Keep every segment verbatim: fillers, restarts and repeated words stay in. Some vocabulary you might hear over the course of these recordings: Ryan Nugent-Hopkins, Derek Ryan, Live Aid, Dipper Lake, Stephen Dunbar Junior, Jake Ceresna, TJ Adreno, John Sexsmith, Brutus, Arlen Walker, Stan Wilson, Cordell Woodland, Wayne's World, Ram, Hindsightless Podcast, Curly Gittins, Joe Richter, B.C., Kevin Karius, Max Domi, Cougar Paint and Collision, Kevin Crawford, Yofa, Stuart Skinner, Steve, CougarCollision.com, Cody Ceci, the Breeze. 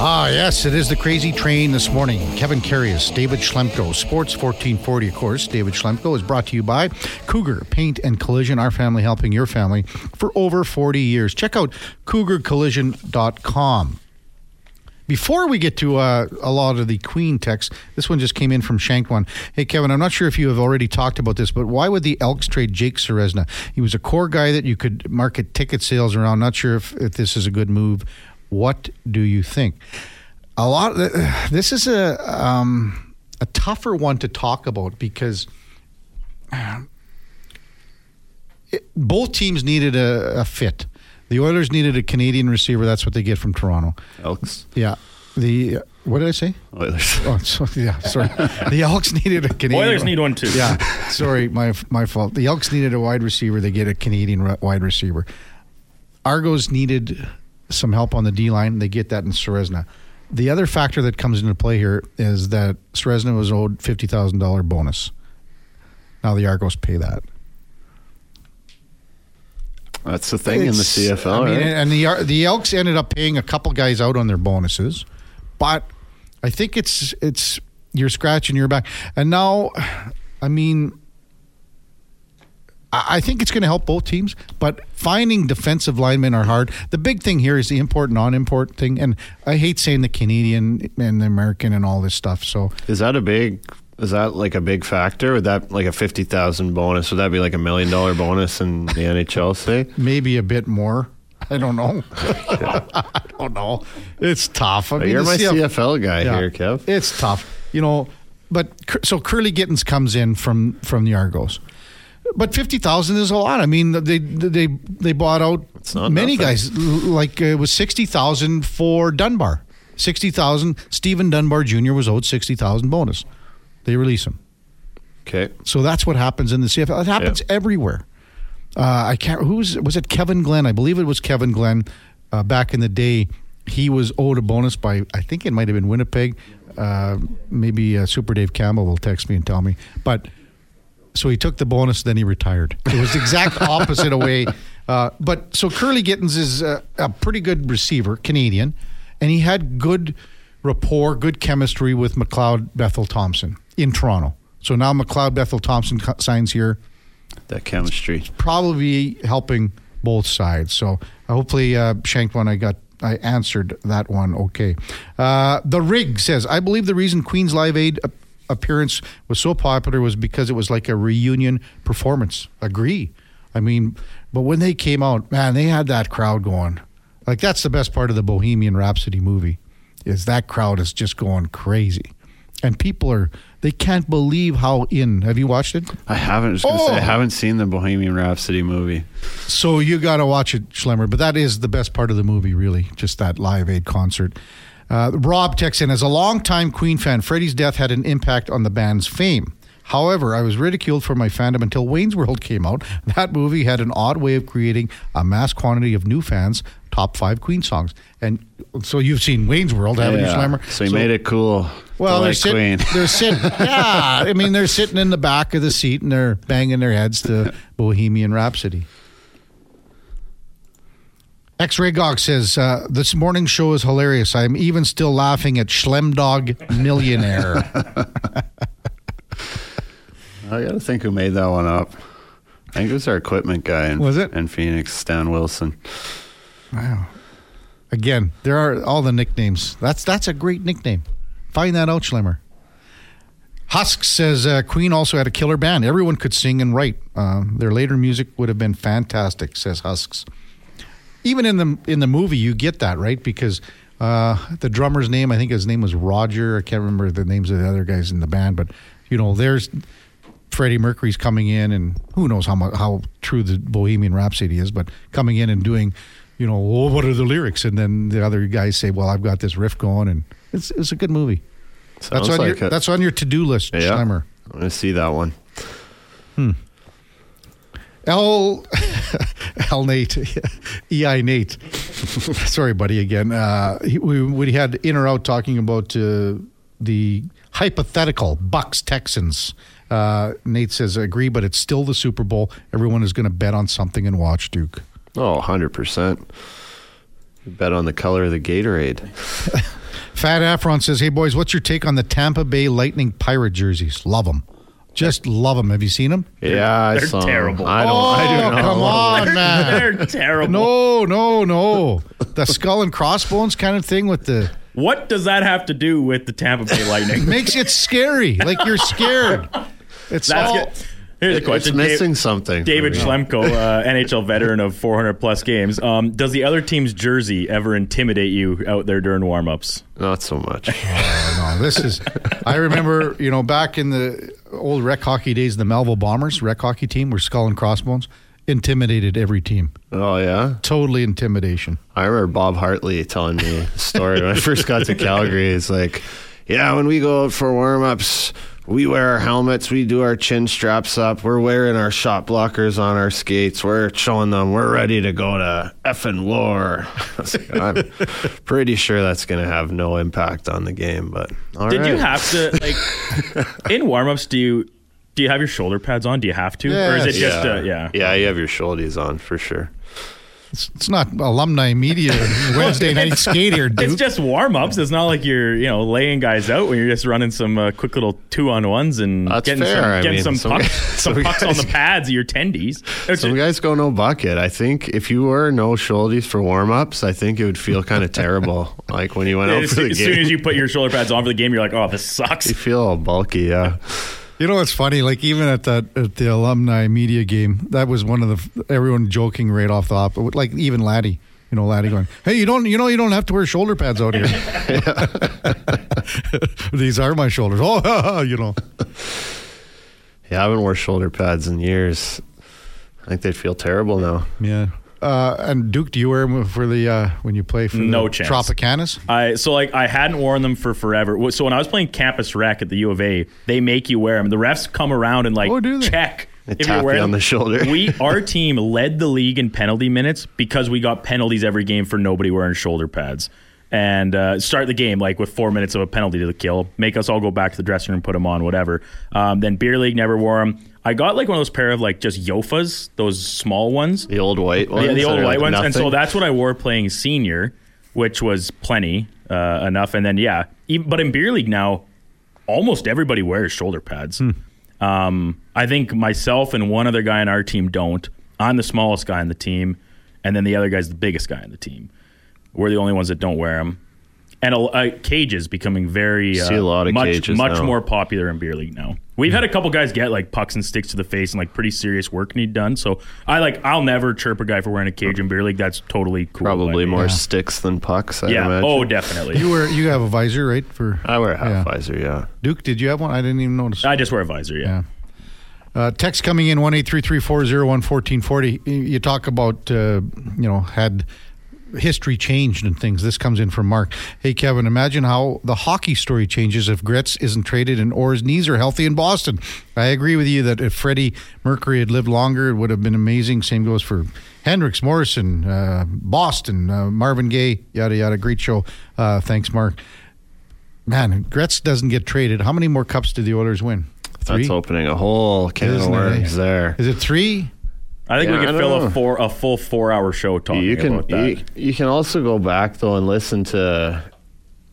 Ah, yes, it is the crazy train this morning. Kevin Karius, David Schlemko, Sports fourteen forty, of course. David Schlemko is brought to you by Cougar Paint and Collision, our family helping your family for over forty years. Check out Cougar Collision dot com. Before we get to uh, a lot of the Queen texts, this one just came in from Shank One. Hey, Kevin, I'm not sure if you have already talked about this, but why would the Elks trade Jake Ceresna? He was a core guy that you could market ticket sales around. Not sure if, if this is a good move. What do you think? A lot. Of the, uh, this is a um, a tougher one to talk about because uh, it, both teams needed a, a fit. The Oilers needed a Canadian receiver. That's what they get from Toronto. Elks. Yeah. The uh, what did I say? Oilers. Oh, so, yeah. Sorry. The Elks needed a Canadian. Oilers need one too. Yeah. Sorry, my my fault. The Elks needed a wide receiver. They get a Canadian wide receiver. Argos needed some help on the D line. They get that in Ceresna. The other factor that comes into play here is that Ceresna was owed fifty thousand dollar bonus. Now the Argos pay that. That's the thing it's, in the C F L, I mean, right? And the the Elks ended up paying a couple guys out on their bonuses, but I think it's it's you're scratching your back. And now, I mean, I think it's going to help both teams, but finding defensive linemen are hard. The big thing here is the import non-import thing, and I hate saying the Canadian and the American and all this stuff. So is that a big? Is that like a big factor? Would that like a fifty thousand bonus? Would that be like a million dollar bonus in the N H L, say? Maybe a bit more. I don't know. I don't know. It's tough. I mean, you're my C F L guy yeah. here, Kev. It's tough. You know, but so Curly Gittins comes in from, from the Argos. But fifty thousand is a lot. I mean, they they they bought out many nothing. guys. Like it was sixty thousand for Dunbar. sixty thousand. Stephen Dunbar Junior was owed sixty thousand bonus. They release him. Okay. So that's what happens in the C F L. It happens yeah. everywhere. Uh, I can't. Who was? Was it Kevin Glenn? I believe it was Kevin Glenn. Uh, back in the day, he was owed a bonus by. I think it might have been Winnipeg. Uh, maybe uh, Super Dave Campbell will text me and tell me. But so he took the bonus, then he retired. It was the exact opposite away. Uh, but so Curly Gittins is a, a pretty good receiver, Canadian, and he had good rapport, good chemistry with McLeod Bethel Thompson in Toronto. So now McLeod Bethel Thompson signs here. That chemistry. It's probably helping both sides. So hopefully, uh, Shank, one I got, I answered that one okay. Uh, the Rig says, I believe the reason Queen's Live Aid appearance was so popular was because it was like a reunion performance. Agree. I mean, but when they came out, man, they had that crowd going. Like, that's the best part of the Bohemian Rhapsody movie, is that crowd is just going crazy. And people are, they can't believe how in. Have you watched it? I haven't. I was gonna oh. say, I haven't seen the Bohemian Rhapsody movie. So you got to watch it, Schlemmer. But that is the best part of the movie, really, just that Live Aid concert. Uh, Rob texts in, as a longtime Queen fan, Freddie's death had an impact on the band's fame. However, I was ridiculed for my fandom until Wayne's World came out. That movie had an odd way of creating a mass quantity of new fans. Top five Queen songs. And so you've seen Wayne's World, haven't yeah. you, Slammer? So he so, made it cool. Well, they're, like sitting, they're sitting. Yeah, I mean, they're sitting in the back of the seat and they're banging their heads to Bohemian Rhapsody. X-Ray Gog says, uh, this morning's show is hilarious. I'm even still laughing at Schlemdog Millionaire. I got to think who made that one up. I think it was our equipment guy in, was it? in Phoenix, Stan Wilson. Wow. Again, there are all the nicknames. That's that's a great nickname. Find that out, Schlemmer. Husk says, uh, Queen also had a killer band. Everyone could sing and write. Uh, their later music would have been fantastic, says Husks. Even in the in the movie, you get that, right? Because uh, the drummer's name, I think his name was Roger. I can't remember the names of the other guys in the band. But, you know, there's Freddie Mercury's coming in, and who knows how much, how true the Bohemian Rhapsody is, but coming in and doing, you know, oh, what are the lyrics? And then the other guys say, well, I've got this riff going, and it's it's a good movie. Sounds that's on like your it. That's on your to-do list, yeah, Schlemmer. I'm going to see that one. Hmm. L, L Nate, E I Nate. Sorry, buddy, again. Uh, he, we, we had in or out talking about uh, the hypothetical Bucks Texans. Uh, Nate says, agree, but it's still the Super Bowl. Everyone is going to bet on something and watch Duke. Oh, one hundred percent. You bet on the color of the Gatorade. Fat Afron says, hey, boys, what's your take on the Tampa Bay Lightning Pirate jerseys? Love them. Just love them. Have you seen them? Yeah, they're, I they're saw terrible. Them. I don't. Oh, I do not. Come on, they're, man. They're terrible. No, no, no. The skull and crossbones kind of thing with the... What does that have to do with the Tampa Bay Lightning? Makes it scary. Like you're scared. It's That's all... Good. Here's it, a question. It's missing Dave, something. David Schlemko, uh, N H L veteran of four hundred plus games. Um, does the other team's jersey ever intimidate you out there during warm-ups? Not so much. Oh, no, this is... I remember, you know, back in the old rec hockey days, the Melville Bombers, rec hockey team, were skull and crossbones, intimidated every team. Oh, yeah? Totally intimidation. I remember Bob Hartley telling me a story when I first got to Calgary. It's like, yeah, when we go out for warm-ups... We wear our helmets. We do our chin straps up. We're wearing our shot blockers on our skates. We're showing them we're ready to go to effing war. I'm pretty sure that's going to have no impact on the game. But all did right. you have to like in warm-ups? Do you do you have your shoulder pads on? Do you have to, yes. or is it just yeah. A, yeah? Yeah, you have your shoulders on for sure. It's, it's not alumni media Wednesday night skate here, dude. It's just warm-ups. It's not like you're, you know, laying guys out when you're just running some uh, quick little two-on-ones and That's getting fair. some, I getting mean, some, some pucks, guys, some pucks guys, on the pads of your tendies. Some guys go no bucket. I think if you were no shoulders for warm-ups, I think it would feel kind of terrible. Like when you went yeah, out for the as game. As soon as you put your shoulder pads on for the game, you're like, oh, this sucks. You feel all bulky, yeah. You know what's funny? Like even at that at the alumni media game, that was one of the everyone joking right off the hop. Like even Laddie, you know, Laddie going, "Hey, you don't, you know, you don't have to wear shoulder pads out here." These are my shoulders. Oh, you know. Yeah, I haven't worn shoulder pads in years. I think they'd feel terrible now. Yeah. Uh, and Duke, do you wear them for the uh, when you play for no the chance. Tropicanas? I so like I hadn't worn them for forever. So when I was playing campus rec at the U of A, they make you wear them. The refs come around and like oh, do they? check they if tap you're wearing you on the shoulder. We our team led the league in penalty minutes because we got penalties every game for nobody wearing shoulder pads. And uh, start the game like with four minutes of a penalty to the kill. Make us all go back to the dressing room, put them on, whatever. Um, then beer league never wore them. I got like one of those pair of like just Yofas, those small ones. The old white ones. Yeah, the old white ones. Nothing. And so that's what I wore playing senior, which was plenty uh, enough. And then, yeah, even, but in beer league now, almost everybody wears shoulder pads. Hmm. Um, I think myself and one other guy on our team don't. I'm the smallest guy on the team. And then the other guy's the biggest guy on the team. We're the only ones that don't wear them. And uh, cages becoming very uh, See a lot of much, much now. more popular in beer league now. We've yeah. had a couple guys get like pucks and sticks to the face and like pretty serious work need done. So I like I'll never chirp a guy for wearing a cage in beer league. That's totally cool. Probably more yeah. sticks than pucks. I yeah. Imagine. Oh, definitely. You wear you have a visor, right? For I wear a half yeah. visor. Yeah. Duke, did you have one? I didn't even notice. I just wear a visor. Yeah. yeah. Uh, text coming in one eight three three four zero one fourteen forty. You talk about uh, you know had. history changed and things. This comes in from Mark. Hey, Kevin, imagine how the hockey story changes if Gretz isn't traded and Orr's knees are healthy in Boston. I agree with you that if Freddie Mercury had lived longer, it would have been amazing. Same goes for Hendricks, Morrison, uh, Boston, uh, Marvin Gaye, yada, yada. Great show. Uh, thanks, Mark. Man, Gretz doesn't get traded. How many more cups did the Oilers win? Three? That's opening a whole can Isn't of worms there. Is it three? I think yeah, we could fill know. a four a full four hour show talking you can, about that. You, you can also go back though and listen to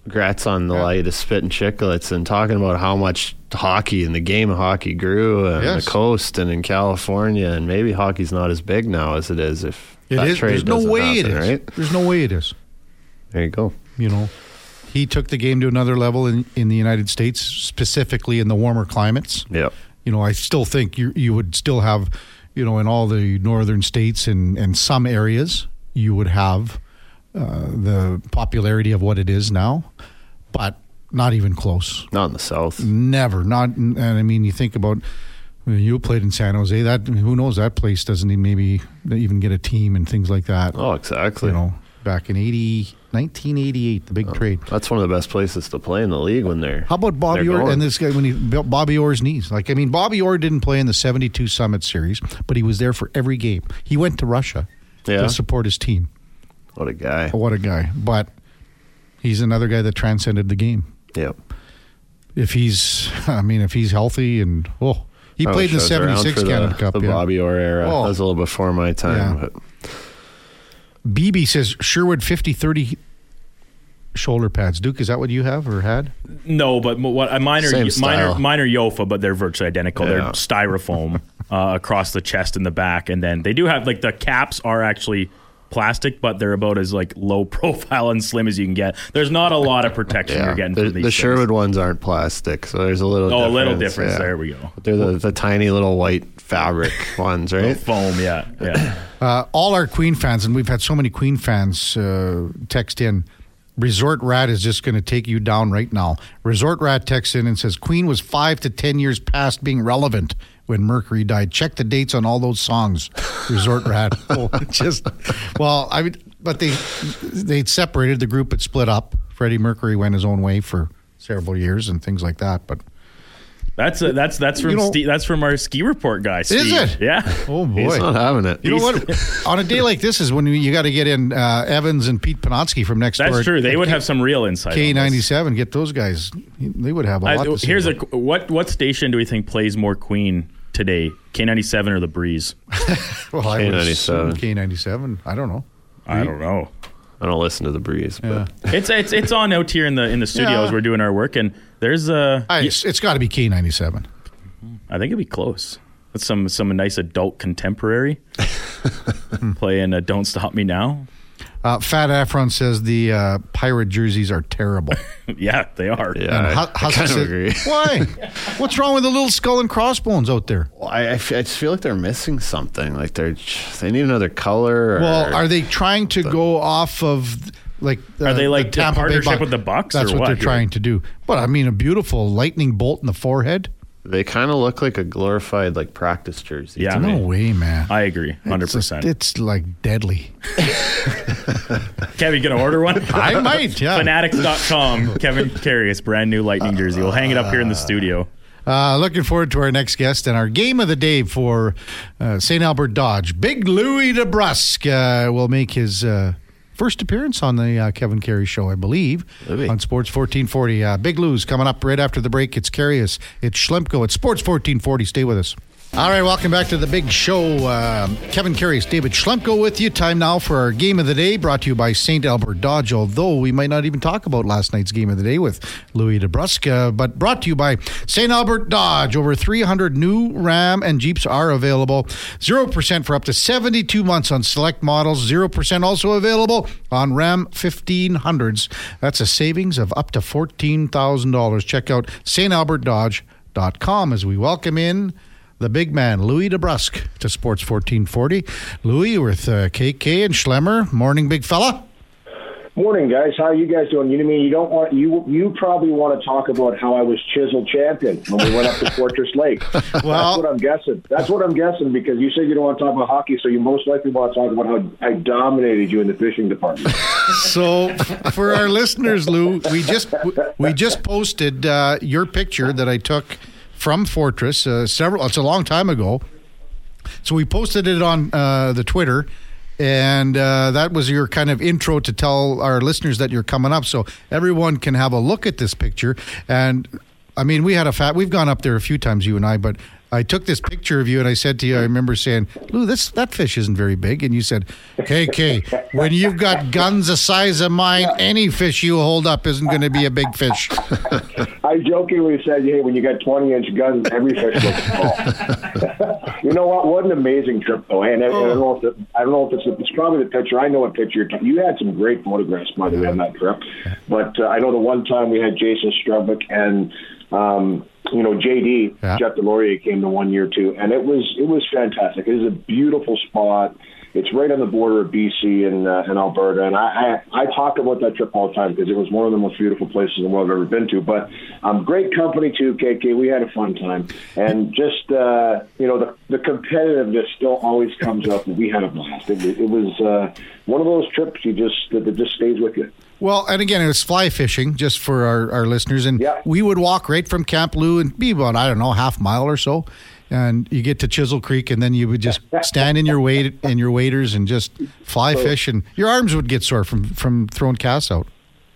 Gratz on the yeah. Light of Spit and Chicklets and talking about how much hockey and the game of hockey grew on yes. the coast and in California, and maybe hockey's not as big now as it is if it that is. trade There's doesn't no way happen, it is. Right? There's no way it is. There you go. You know, he took the game to another level in, in the United States, specifically in the warmer climates. Yeah. You know, I still think you you would still have. You know, in all the northern states and, and some areas, you would have uh, the popularity of what it is now, but not even close. Not in the South. Never. Not. And I mean, you think about you played in San Jose. That who knows? That place doesn't even maybe even get a team and things like that. Oh, exactly. You know, back in nineteen eighty-eight, the big oh, trade. That's one of the best places to play in the league when they're. How about Bobby Orr and this guy when he built Bobby Orr's knees? Like, I mean, Bobby Orr didn't play in the seventy-two Summit Series, but he was there for every game. He went to Russia yeah. to support his team. What a guy. What a guy. But he's another guy that transcended the game. Yep. If he's, I mean, if he's healthy and, oh, he I played in the seventy-six Canada the, Cup. The yeah. Bobby Orr era. Oh. That was a little before my time, yeah. but. B B says Sherwood fifty thirty shoulder pads. Duke, is that what you have or had? No, but what mine are, mine, mine are Yofa, but they're virtually identical. Yeah. They're styrofoam uh, across the chest and the back, and then they do have, like, the caps are actually plastic, but they're about as, like, low profile and slim as you can get. There's not a lot of protection yeah. you're getting from these. The Sherwood things. Ones aren't plastic, so there's a little oh, difference. Oh, a little difference. Yeah. There we go. But they're the, the tiny little white fabric ones, right? The foam, yeah. yeah. Uh, all our Queen fans, and we've had so many Queen fans uh, text in, Resort Rat is just going to take you down right now. Resort Rat texts in and says, Queen was five to ten years past being relevant when Mercury died. Check the dates on all those songs, Resort Rat. Oh, just, well, I mean, but they they separated the group, it split up. Freddie Mercury went his own way for several years and things like that. But that's a, that's that's from you know, Steve, that's from our ski report guy. Steve. Is it? Yeah. Oh boy, he's not having it. You he's, know what? On a day like this is when you got to get in uh, Evans and Pete Panatsky from next that's door. That's true. They would K- have some real insight. K ninety-seven, get those guys. They would have a lot. I, to here's a what what station do we think plays more Queen today, K ninety-seven or the Breeze? Well, K ninety-seven. K ninety-seven. I don't know. I don't know. I don't listen to the Breeze, yeah. but it's it's it's on out here in the in the studios. Yeah. We're doing our work, and there's a. I, it's it's got to be K ninety-seven. I think it'd be close. That's some some nice adult contemporary playing. Uh, Don't Stop Me Now. Uh, Fat Afron says the uh, pirate jerseys are terrible. Yeah, they are. Yeah, and I, I kind of agree. Why? What's wrong with the little skull and crossbones out there? Well, I, I, f- I just feel like they're missing something. Like they're just, they need another color. Or well, are they trying to the, go off of like? Uh, are they like the Tampa partnership Bay with the Bucks? That's or what, what they're trying to do. But I mean, a beautiful lightning bolt in the forehead. They kind of look like a glorified like practice jersey. Yeah, no way, man. I agree, one hundred percent. It's, a, it's like deadly. Kevin, you gonna order one? I might. Yeah. Fanatics dot com. Kevin Karius, brand new Lightning jersey. We'll hang it up here in the studio. Uh, looking forward to our next guest and our game of the day for uh, Saint Albert Dodge. Big Louis DeBrusk uh, will make his uh, first appearance on the uh, Kevin Karius Show, I believe, Louis. On Sports fourteen forty. Uh, Big Lou's coming up right after the break. It's Karius. It's Schlemko. It's Sports fourteen forty. Stay with us. All right, welcome back to the big show. Uh, Kevin Karius, David Schlemko with you. Time now for our game of the day, brought to you by Saint Albert Dodge, although we might not even talk about last night's game of the day with Louis DeBrusk, uh, but brought to you by Saint Albert Dodge. Over three hundred new Ram and Jeeps are available. zero percent for up to seventy-two months on select models. zero percent also available on Ram fifteen hundreds. That's a savings of up to fourteen thousand dollars. Check out S T Albert Dodge dot com as we welcome in the big man, Louis DeBrusk, to Sports fourteen forty. Louis with uh, K K and Schlemmer. Morning, big fella. Morning, guys. How are you guys doing? You know, I mean, you don't want you. You probably want to talk about how I was chisel champion when we went up to Fortress Lake. Well, that's what I'm guessing. That's what I'm guessing because you said you don't want to talk about hockey, so you most likely want to talk about how I dominated you in the fishing department. So, for our listeners, Lou, we just we just posted uh, your picture that I took from Fortress, uh, several. It's a long time ago. So we posted it on uh, the Twitter, and uh, that was your kind of intro to tell our listeners that you're coming up, so everyone can have a look at this picture. And I mean, we had a fat. We've gone up there a few times, you and I, but I took this picture of you, and I said to you, I remember saying, "Lou, this that fish isn't very big," and you said, "K K, when you've got guns the size of mine, any fish you hold up isn't going to be a big fish." I jokingly said, "Hey, when you got twenty-inch guns, every fish looks small." You know what? What an amazing trip, though. And I, oh. I don't know if the, I don't know if it's it's probably the picture. I know what picture you're talking. You had some great photographs, by the way, on that trip. But uh, I know the one time we had Jason Strubbeck and. Um, you know, J D, yeah. Jeff Delorier came to one year too, and it was it was fantastic. It is a beautiful spot. It's right on the border of B C and uh, and Alberta, and I, I I talk about that trip all the time because it was one of the most beautiful places in the world I've ever been to. But um, great company too, K K. We had a fun time, and just uh, you know, the the competitiveness still always comes up, and we had a blast. It, it was uh, one of those trips you just that, that just stays with you. Well, and again, it was fly fishing, just for our, our listeners. And yeah. we would walk right from Camp Lou and be about, I don't know, half mile or so. And you get to Chisel Creek, and then you would just stand in your wade in your waders and just fly so, fish. And your arms would get sore from, from throwing casts out.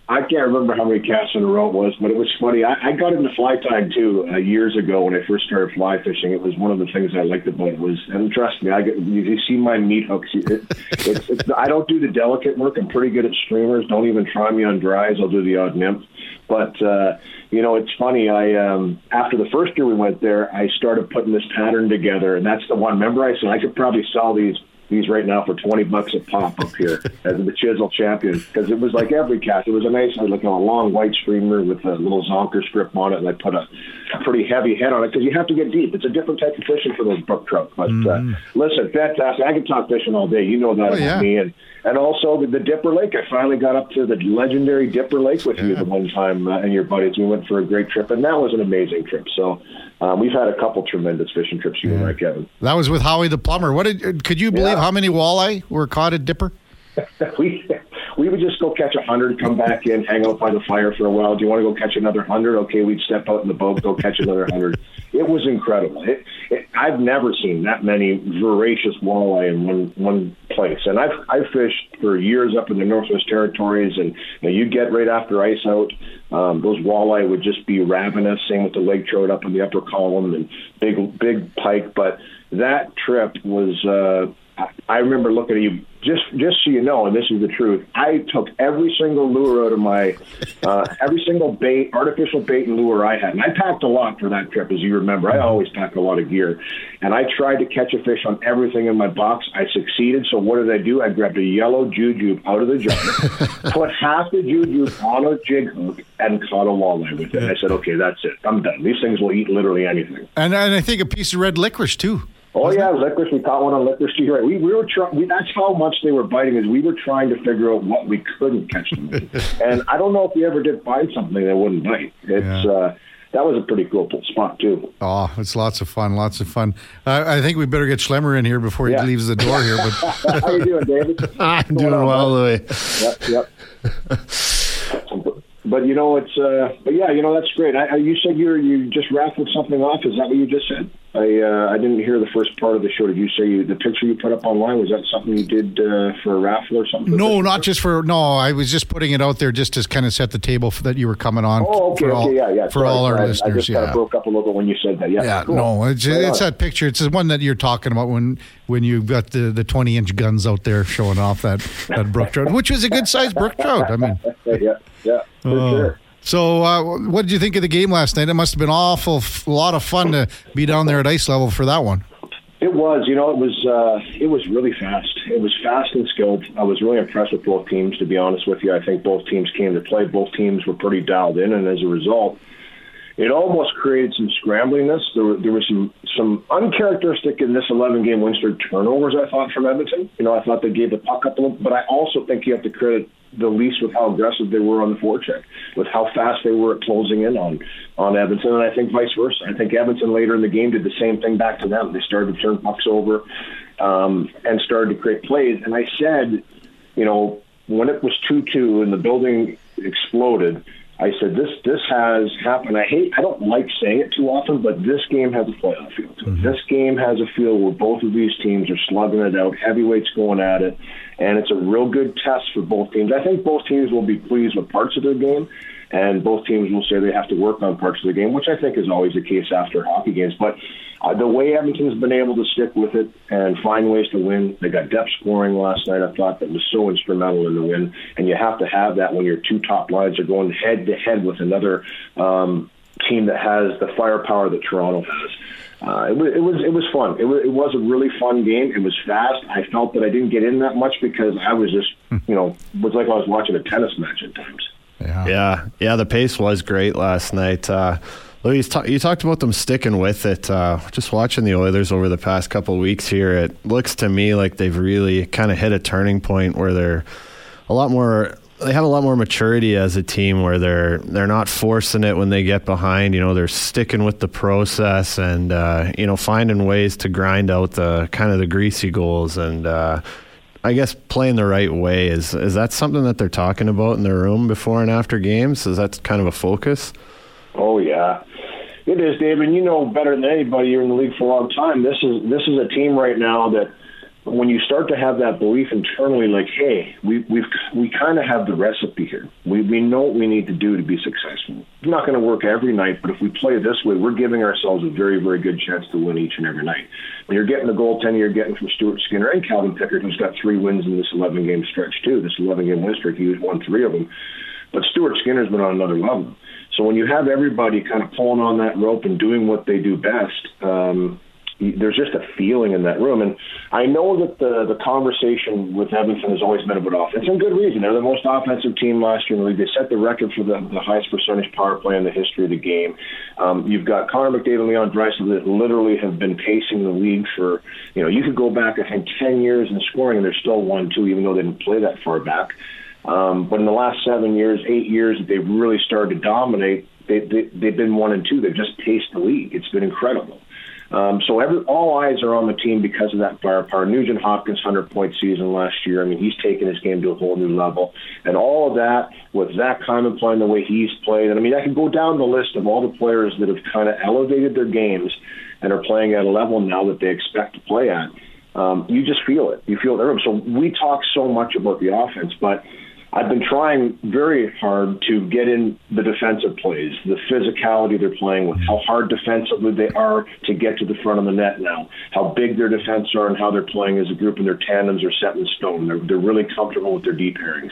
I can't remember how many casts in a row it was, but it was funny. I, I got into fly tying, too, uh, years ago when I first started fly fishing. It was one of the things I liked about it was, and trust me, I get, you, you see my meat hooks. It, it's, it's, I don't do the delicate work. I'm pretty good at streamers. Don't even try me on dries. I'll do the odd nymph. But, uh, you know, it's funny. I um, after the first year we went there, I started putting this pattern together, and that's the one. Remember, I said I could probably sell these these right now for twenty bucks a pop up here as the Chisel Champion, because it was like every cast. It was a nice, like a long white streamer with a little zonker strip on it, and I put a pretty heavy head on it because you have to get deep. It's a different type of fishing for those brook trout. But mm. uh, listen, fantastic. I can talk fishing all day. You know that oh, about yeah. me. And and also the, the Dipper Lake. I finally got up to the legendary Dipper Lake with yeah. you the one time uh, and your buddies. We went for a great trip, and that was an amazing trip. So um, we've had a couple tremendous fishing trips, you yeah. and I, Kevin. That was with Howie the Plumber. What did, could you believe yeah. how many walleye were caught at Dipper? we we would just go catch a hundred, come back in, hang out by the fire for a while. Do you want to go catch another hundred? Okay, we'd step out in the boat, go catch another hundred. It was incredible. It, it, I've never seen that many voracious walleye in one one place. And I've I've fished for years up in the Northwest Territories, and you know, you get right after ice out, um, those walleye would just be ravenous. Same with the lake trout up in the upper column and big big pike. But that trip was. Uh, I remember looking at you, just just so you know, and this is the truth, I took every single lure out of my, uh, every single bait, artificial bait and lure I had. And I packed a lot for that trip, as you remember. I always pack a lot of gear. And I tried to catch a fish on everything in my box. I succeeded. So what did I do? I grabbed a yellow jujube out of the jar, put half the jujube on a jig hook, and caught a walleye with it. I said, okay, that's it. I'm done. These things will eat literally anything. And, and I think a piece of red licorice, too. Oh yeah, licorice. We caught one on licorice too. Right, we, we were trying. We, that's how much they were biting. Is we were trying to figure out what we couldn't catch them with. And I don't know if we ever did find something that wouldn't bite. It's yeah. uh, that was a pretty cool spot too. Oh, it's lots of fun, lots of fun. Uh, I think we better get Schlemmer in here before he yeah. leaves the door here. But how you doing, David? I'm doing on, well, Louis. Yep, yep. But you know, it's uh, but yeah, you know, that's great. I, I, you said you you just raffled something off. Is that what you just said? I uh, I didn't hear the first part of the show. Did you say you, the picture you put up online, was that something you did uh, for a raffle or something? No, not just for, no, I was just putting it out there just to kind of set the table for that you were coming on. Oh, okay, for okay, all, yeah, yeah. For Sorry, all our I, listeners, I just yeah. kind of broke up a little bit when you said that, yeah. Yeah, cool. no, it's, right it's that picture. It's the one that you're talking about when when you've got the, the twenty-inch guns out there showing off that, that brook trout, which was a good-sized brook trout, I mean. yeah, yeah, for uh, sure. So uh, what did you think of the game last night? It must have been an awful f- lot of fun to be down there at ice level for that one. It was. You know, it was uh, it was really fast. It was fast and skilled. I was really impressed with both teams, to be honest with you. I think both teams came to play. Both teams were pretty dialed in, and as a result, it almost created some scrambliness. There were, there were some, some uncharacteristic in this eleven-game win streak turnovers, I thought, from Edmonton. You know, I thought they gave the puck up a little, but I also think you have to credit the Leafs with how aggressive they were on the forecheck, with how fast they were at closing in on, on Edmonton, and I think vice versa. I think Edmonton later in the game did the same thing back to them. They started to turn pucks over um, and started to create plays. And I said, you know, when it was two two and the building exploded, I said, this this has happened. I hate, I don't like saying it too often, but this game has a playoff feel to it. Mm-hmm. This game has a feel where both of these teams are slugging it out, heavyweights going at it, and it's a real good test for both teams. I think both teams will be pleased with parts of their game, and both teams will say they have to work on parts of the game, which I think is always the case after hockey games. But uh, the way Edmonton's been able to stick with it and find ways to win, they got depth scoring last night, I thought, that was so instrumental in the win. And you have to have that when your two top lines are going head-to-head with another um, team that has the firepower that Toronto has. Uh, it, was, it was it was fun. It was, it was a really fun game. It was fast. I felt that I didn't get in that much because I was just, you know, it was like I was watching a tennis match at times. Yeah. yeah, yeah, the pace was great last night. Uh, Louis, ta- you talked about them sticking with it. Uh, just watching the Oilers over the past couple of weeks here, it looks to me like they've really kind of hit a turning point where they're a lot more. They have a lot more maturity as a team, where they're they're not forcing it when they get behind. You know, they're sticking with the process and uh, you know, finding ways to grind out the kind of the greasy goals and. Uh, I guess playing the right way, is is that something that they're talking about in their room before and after games? Is that kind of a focus? Oh yeah, it is, David. You know better than anybody. You're in the league for a long time. This is this is a team right now that when you start to have that belief internally, like, hey, we we've, we kind of have the recipe here. We we know what we need to do to be successful. It's not going to work every night, but if we play this way, we're giving ourselves a very, very good chance to win each and every night. When you're getting the goaltender you're getting from Stuart Skinner and Calvin Pickard, who's got three wins in this eleven-game stretch, too. This eleven-game win streak, he's won three of them. But Stuart Skinner's been on another level. So when you have everybody kind of pulling on that rope and doing what they do best, um, there's just a feeling in that room. And I know that the the conversation with Edmonton has always been about offense, and good reason. They're the most offensive team last year in the league. They set the record for the, the highest percentage power play in the history of the game. Um, you've got Connor McDavid and Leon Draisaitl that literally have been pacing the league for, you know, you could go back, I think, ten years in scoring, and they're still one two, even though they didn't play that far back. Um, but in the last seven years, eight years, they've really started to dominate. They, they, they've been one and two. They've just paced the league. It's been incredible. Um, so every, all eyes are on the team because of that firepower. Nugent Hopkins' one hundred point season last year, I mean, he's taken his game to a whole new level. And all of that, with Zach Hyman playing the way he's played, and I mean, I can go down the list of all the players that have kind of elevated their games and are playing at a level now that they expect to play at. Um, you just feel it. You feel it in the room. So we talk so much about the offense, but I've been trying very hard to get in the defensive plays, the physicality they're playing with, how hard defensively they are to get to the front of the net now, how big their defense are and how they're playing as a group, and their tandems are set in stone. They're, they're really comfortable with their deep pairings.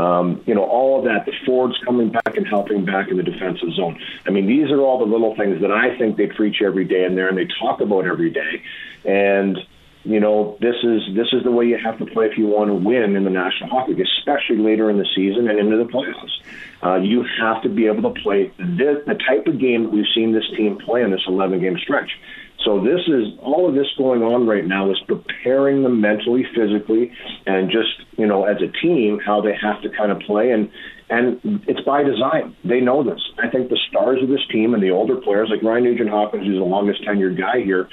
Um, you know, all of that, the forwards coming back and helping back in the defensive zone. I mean, these are all the little things that I think they preach every day in there and they talk about every day. And you know, this is this is the way you have to play if you want to win in the National Hockey League, especially later in the season and into the playoffs. Uh, you have to be able to play this, the type of game that we've seen this team play in this eleven-game stretch. So this is all of this going on right now is preparing them mentally, physically, and just, you know, as a team, how they have to kind of play. And and it's by design. They know this. I think the stars of this team and the older players, like Ryan Nugent-Hopkins, who's the longest-tenured guy here,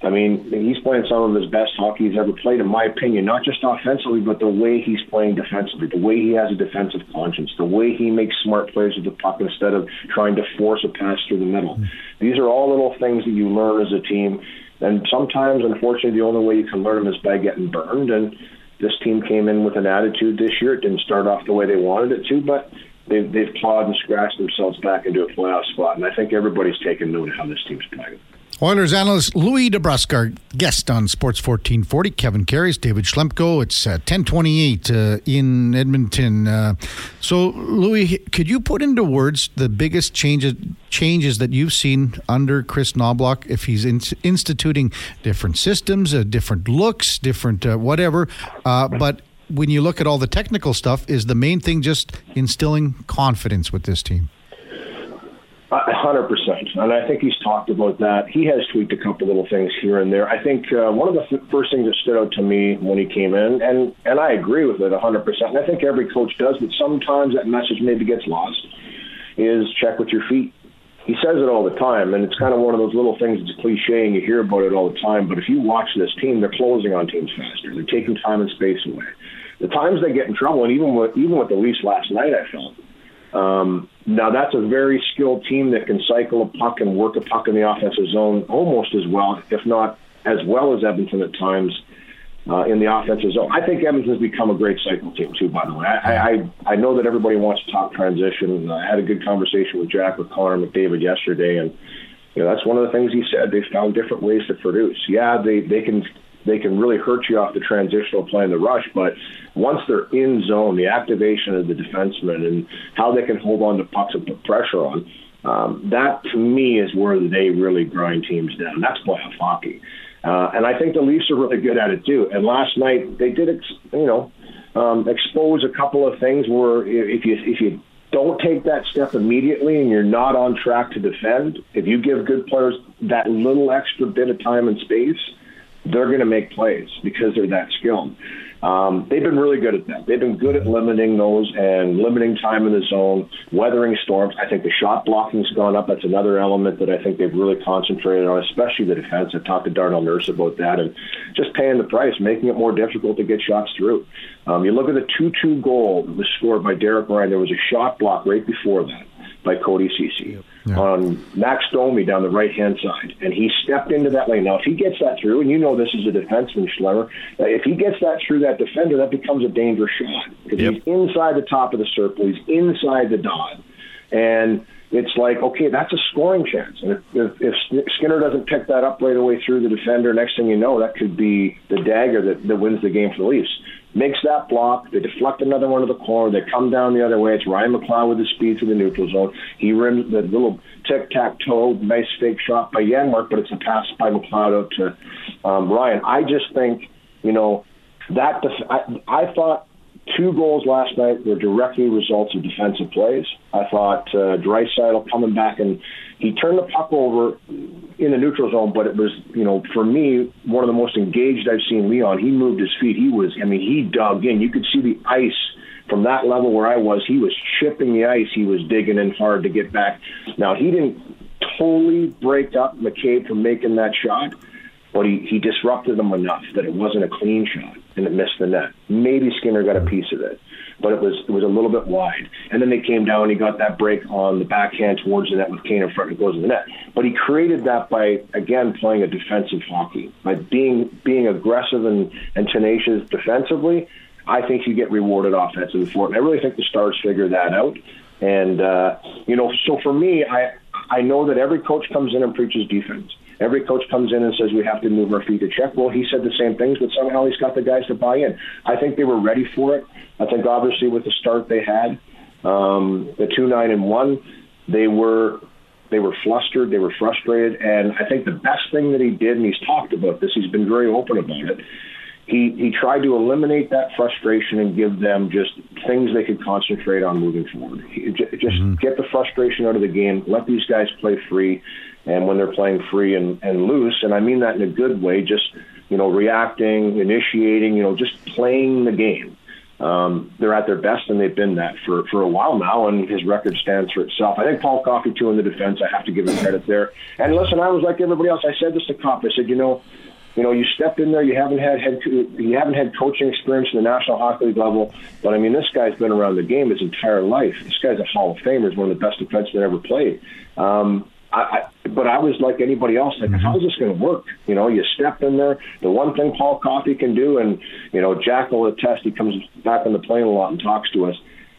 I mean, he's playing some of his best hockey he's ever played, in my opinion, not just offensively, but the way he's playing defensively, the way he has a defensive conscience, the way he makes smart plays with the puck instead of trying to force a pass through the middle. These are all little things that you learn as a team, and sometimes, unfortunately, the only way you can learn them is by getting burned, and this team came in with an attitude this year. It didn't start off the way they wanted it to, but they've, they've clawed and scratched themselves back into a playoff spot, and I think everybody's taken note of how this team's playing. Oilers analyst Louis DeBrusk, our guest on Sports fourteen forty. Kevin Karius, David Schlemko. It's uh, ten twenty-eight uh, in Edmonton. Uh, so, Louis, could you put into words the biggest changes changes that you've seen under Chris Knobloch? If he's in, instituting different systems, uh, different looks, different uh, whatever. Uh, but when you look at all the technical stuff, is the main thing just instilling confidence with this team? A hundred percent. And I think he's talked about that. He has tweaked a couple little things here and there. I think uh, one of the f- first things that stood out to me when he came in, and, and I agree with it a hundred percent, and I think every coach does, but sometimes that message maybe gets lost, is check with your feet. He says it all the time, and it's kind of one of those little things that's cliche, and you hear about it all the time, but if you watch this team, they're closing on teams faster. They're taking time and space away. The times they get in trouble, and even with, even with the Leafs last night, I felt, Um, now that's a very skilled team that can cycle a puck and work a puck in the offensive zone almost as well, if not as well as Edmonton at times uh, in the offensive zone. I think Edmonton's become a great cycle team too, by the way. I, I, I know that everybody wants to talk transition. I had a good conversation with Jack, with Connor McDavid yesterday, and you know, that's one of the things he said. They found different ways to produce. Yeah, they, they can... They can really hurt you off the transitional play and the rush, but once they're in zone, the activation of the defenseman and how they can hold on to pucks and put pressure on, um, that to me is where they really grind teams down. That's playoff hockey. Uh, and I think the Leafs are really good at it too. And last night they did, ex- you know, um, expose a couple of things where if you if you don't take that step immediately and you're not on track to defend, if you give good players that little extra bit of time and space, they're going to make plays because they're that skilled. Um, they've been really good at that. They've been good at limiting those and limiting time in the zone, weathering storms. I think the shot blocking's gone up. That's another element that I think they've really concentrated on, especially the defense. I talked to Darnell Nurse about that and just paying the price, making it more difficult to get shots through. Um, you look at the two two goal that was scored by Derek Ryan. There was a shot block right before that. by Cody Ceci yeah. on Max Domi down the right-hand side, and he stepped into that lane. Now, if he gets that through, and you know this is a defenseman, Schlemmer, if he gets that through that defender, that becomes a dangerous shot. Because yep. he's inside the top of the circle. He's inside the dot. And it's like, okay, that's a scoring chance. And if, if, if Skinner doesn't pick that up right away through the defender, next thing you know, that could be the dagger that, that wins the game for the Leafs. Makes that block. They deflect another one to the corner. They come down the other way. It's Ryan McLeod with his speed through the neutral zone. He rims the little tic-tac-toe, nice fake shot by Yanmark, but it's a pass by McLeod out to um, Ryan. I just think, you know, that def- I, I thought two goals last night were directly results of defensive plays. I thought uh, Draisaitl coming back, and he turned the puck over in the neutral zone, but it was, you know, for me, one of the most engaged I've seen Leon. He moved his feet. He was, I mean, he dug in. You could see the ice from that level where I was. He was chipping the ice. He was digging in hard to get back. Now, he didn't totally break up McCabe from making that shot, but he, he disrupted them enough that it wasn't a clean shot and it missed the net. Maybe Skinner got a piece of it, but it was it was a little bit wide. And then they came down and he got that break on the backhand towards the net with Kane in front and it goes in the net. But he created that by, again, playing a defensive hockey, by being being aggressive and, and tenacious defensively. I think you get rewarded offensively for it. And I really think the Stars figure that out. And, uh, you know, so for me, I I know that every coach comes in and preaches defense. Every coach comes in and says we have to move our feet to check. Well, he said the same things, but somehow he's got the guys to buy in. I think they were ready for it. I think obviously with the start they had, um, the two nine and one, they were they were flustered, they were frustrated, and I think the best thing that he did, and he's talked about this, he's been very open about it. He he tried to eliminate that frustration and give them just things they could concentrate on moving forward. He, just mm-hmm. get the frustration out of the game. Let these guys play free. And when they're playing free and, and loose, and I mean that in a good way, just, you know, reacting, initiating, you know, just playing the game. Um, they're at their best, and they've been that for, for a while now, and his record stands for itself. I think Paul Coffey, too, in the defense, I have to give him credit there. And listen, I was like everybody else. I said this to Copp. I said, you know, You know, you stepped in there. You haven't had head, you haven't had coaching experience in the National Hockey League level, but I mean, this guy's been around the game his entire life. This guy's a Hall of Famer. He's one of the best defensemen ever played. Um, I, I, but I was like anybody else, like, mm-hmm. how is this going to work? You know, you step in there. The one thing Paul Coffey can do, and you know, Jack will attest. He comes back on the plane a lot and talks to us.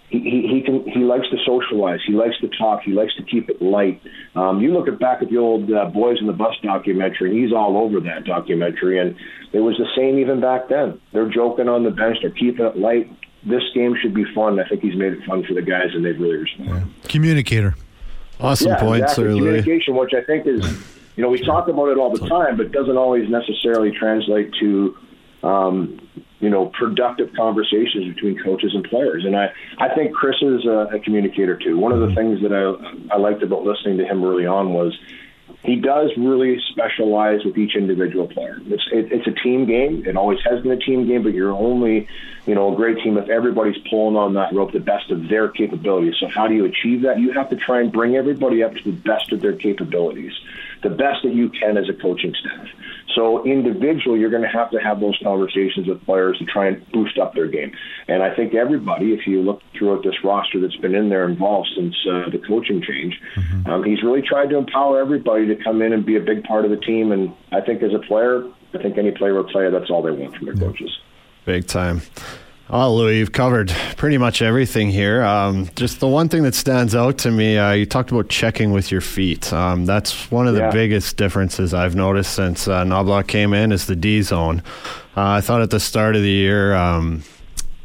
He, he he can he likes to socialize. He likes to talk. He likes to keep it light. Um, you look at back at the old uh, Boys in the Bus documentary, and he's all over that documentary. And it was the same even back then. They're joking on the bench. They're keeping it light. This game should be fun. I think he's made it fun for the guys, and they've really responded. Yeah. Communicator. Awesome yeah, points. Exactly. Communication, which I think is, you know, we talk about it all the time, but doesn't always necessarily translate to Um, you know, productive conversations between coaches and players. And I, I think Chris is a, a communicator too. One of the things that I, I liked about listening to him early on was he does really specialize with each individual player. It's it, it's a team game. It always has been a team game, but you're only, you know, a great team if everybody's pulling on that rope the best of their capabilities. So how do you achieve that? You have to try and bring everybody up to the best of their capabilities, the best that you can as a coaching staff. So individually, you're going to have to have those conversations with players to try and boost up their game. And I think everybody, if you look throughout this roster that's been in there involved since uh, the coaching change, mm-hmm. um, he's really tried to empower everybody to come in and be a big part of the team. And I think as a player, I think any player or player, that's all they want from their yeah. coaches. Big time. Oh, Louis, you've covered pretty much everything here. Um, just the one thing that stands out to me, uh, you talked about checking with your feet. Um, that's one of the yeah. biggest differences I've noticed since uh, Knoblauch came in is the D zone. Uh, I thought at the start of the year um,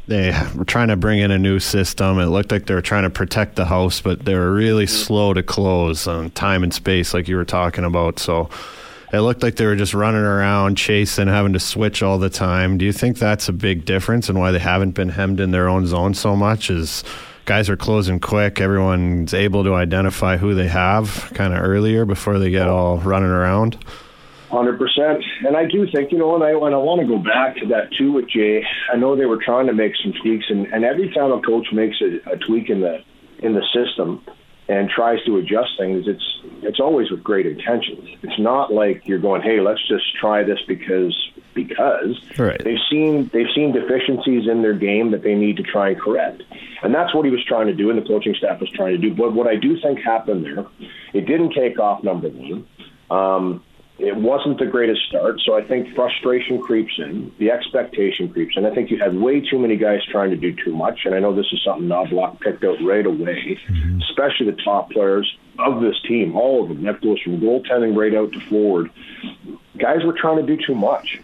they were trying to bring in a new system. It looked like they were trying to protect the house, but they were really slow to close on time and space like you were talking about. So it looked like they were just running around, chasing, having to switch all the time. Do you think that's a big difference and why they haven't been hemmed in their own zone so much is guys are closing quick, everyone's able to identify who they have kind of earlier before they get all running around? one hundred percent. And I do think, you know, and I, and I want to go back to that too with Jay. I know they were trying to make some tweaks, and, and every time a coach makes a, a tweak in the in the system and tries to adjust things, it's it's always with great intentions. It's not like you're going, hey, let's just try this because because right. they've seen they've seen deficiencies in their game that they need to try and correct. And that's what he was trying to do and the coaching staff was trying to do. But what I do think happened there, it didn't take off, number one. Um, it wasn't the greatest start, so I think frustration creeps in, the expectation creeps in. I think you had way too many guys trying to do too much, and I know this is something Knobloch picked out right away, mm-hmm. especially the top players of this team, all of them. That goes from goaltending right out to forward. Guys were trying to do too much.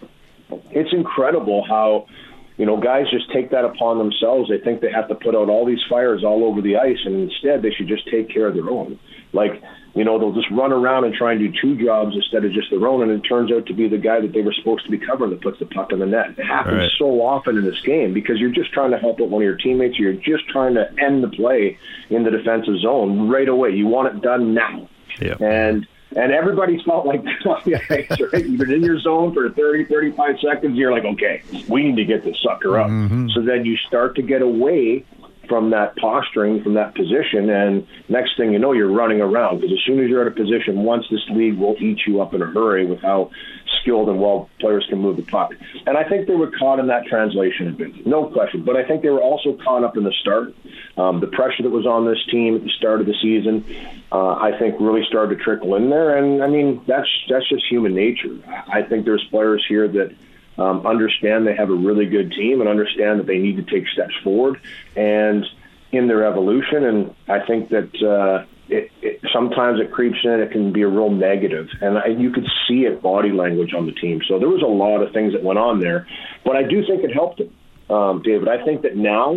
It's incredible how, you know, guys just take that upon themselves. They think they have to put out all these fires all over the ice, and instead they should just take care of their own. Like, you know, they'll just run around and try and do two jobs instead of just their own, and it turns out to be the guy that they were supposed to be covering that puts the puck in the net. It happens right. so often in this game because you're just trying to help out one of your teammates, or you're just trying to end the play in the defensive zone right away. You want it done now. Yeah. And and everybody felt like that on the ice, right? You've been in your zone for thirty, thirty-five seconds, you're like, okay, we need to get this sucker up. Mm-hmm. So then you start to get away from that posturing, from that position, and next thing you know, you're running around. Because as soon as you're at a position, once this league will eat you up in a hurry with how skilled and well players can move the puck. And I think they were caught in that translation a bit, no question. But I think they were also caught up in the start. Um, the pressure that was on this team at the start of the season, uh, I think, really started to trickle in there. And, I mean, that's, that's just human nature. I think there's players here that Um, understand they have a really good team and understand that they need to take steps forward and in their evolution. And I think that uh, it, it, sometimes it creeps in. It can be a real negative. And I, you could see it body language on the team. So there was a lot of things that went on there. But I do think it helped them, um, David. I think that now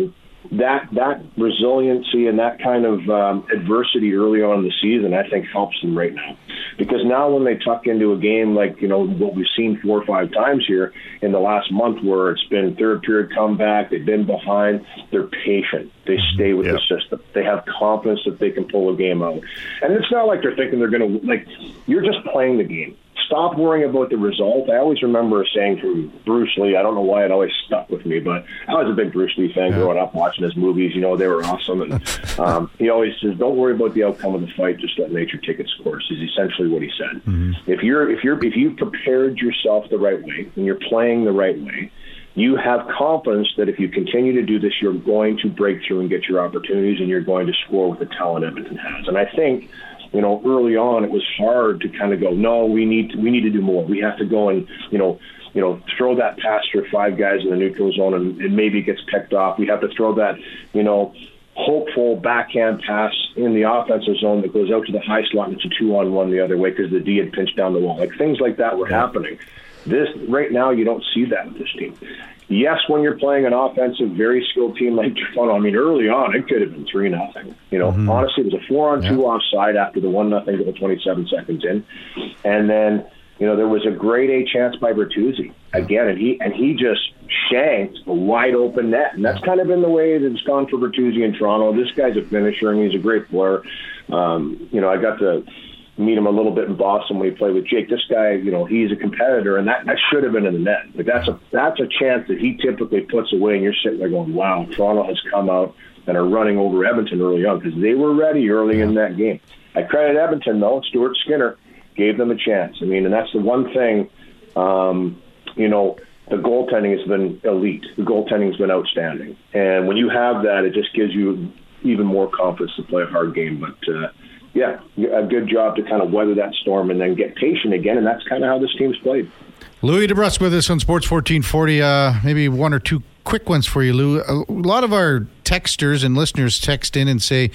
that that resiliency and that kind of um, adversity early on in the season, I think, helps them right now. Because now when they tuck into a game like, you know, what we've seen four or five times here in the last month where it's been third period comeback, they've been behind, they're patient. They stay with yep. the system. They have confidence that they can pull a game out. And it's not like they're thinking they're going to, like, you're just playing the game. Stop worrying about the result. I always remember a saying from Bruce Lee. I don't know why it always stuck with me, but I was a big Bruce Lee fan yeah. growing up, watching his movies. You know, they were awesome. And um, he always says, don't worry about the outcome of the fight. Just let nature take its course is essentially what he said. Mm-hmm. If you're if you're, if you've prepared yourself the right way and you're playing the right way, you have confidence that if you continue to do this, you're going to break through and get your opportunities and you're going to score with the talent Edmonton has. And I think, you know, early on, it was hard to kind of go, no, we need to, we need to do more. We have to go and, you know, you know, throw that pass for five guys in the neutral zone and, and maybe it gets picked off. We have to throw that, you know, hopeful backhand pass in the offensive zone that goes out to the high slot and it's a two-on-one the other way because the D had pinched down the wall. Like, things like that were happening. This right now, you don't see that with this team. Yes, when you're playing an offensive, very skilled team like Toronto, I mean, early on, it could have been three nothing. You know, mm-hmm. honestly, it was a four-on-two yeah. offside after the one nothing goal, twenty-seven seconds in, and then you know there was a great A chance by Bertuzzi again, and he and he just shanked a wide open net, and that's kind of been the way that it's gone for Bertuzzi in Toronto. This guy's a finisher, and he's a great player. Um, you know, I got to meet him a little bit in Boston when he played with Jake. This guy, you know, he's a competitor, and that, that should have been in the net. Like that's a that's a chance that he typically puts away, and you're sitting there going, wow, Toronto has come out and are running over Edmonton early on because they were ready early in that game. I credit Edmonton, though. Stuart Skinner gave them a chance. I mean, and that's the one thing, um, you know, the goaltending has been elite. The goaltending has been outstanding. And when you have that, it just gives you even more confidence to play a hard game. But, uh, yeah, a good job to kind of weather that storm and then get patient again, and that's kind of how this team's played. Louis DeBrusk with us on Sports fourteen forty. Uh, maybe one or two quick ones for you, Lou. A lot of our texters and listeners text in and say,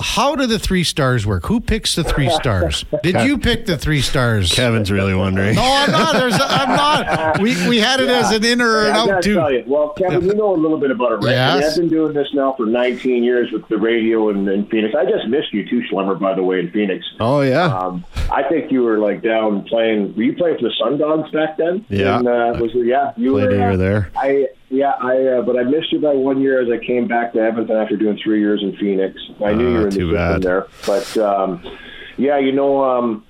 how do the three stars work? Who picks the three stars? Did you pick the three stars? Kevin's really wondering. No, I'm not. There's, I'm not. We we had it yeah. as an in or an yeah, out, too. Well, Kevin, you know a little bit about it, right? Yes. I mean, I've been doing this now for nineteen years with the radio in, in Phoenix. I just missed you, too, Schlemmer, by the way, in Phoenix. Oh, yeah. Um, I think you were, like, down playing. Were you playing for the Sundogs back then? Yeah. And, uh, was it, yeah. You Played were over uh, there. I Yeah, I. Uh, but I missed you by one year as I came back to Edmonton after doing three years in Phoenix. I knew uh, you were in the system there. But, um, yeah, you know, um,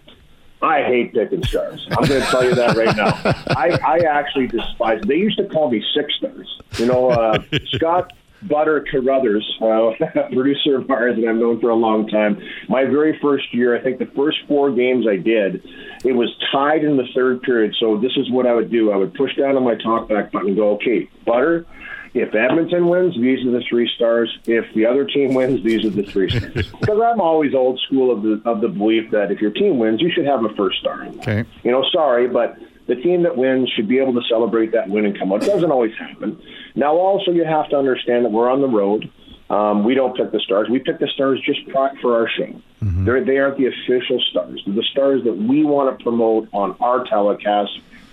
I hate picking stars. I'm going to tell you that right now. I, I actually despise it. They used to call me six stars. You know, uh, Scott Butter Carruthers, uh, producer of ours that I've known for a long time. My very first year, I think the first four games I did, it was tied in the third period. So this is what I would do. I would push down on my talkback button and go, okay, Butter, if Edmonton wins, these are the three stars. If the other team wins, these are the three stars. Because I'm always old school of the of the belief that if your team wins, you should have a first star. Okay. You know, sorry, but the team that wins should be able to celebrate that win and come out. It doesn't always happen. Now, also, you have to understand that we're on the road. Um, we don't pick the stars. We pick the stars just for our show. Mm-hmm. They're, they aren't the official stars. They're the stars that we want to promote on our telecast,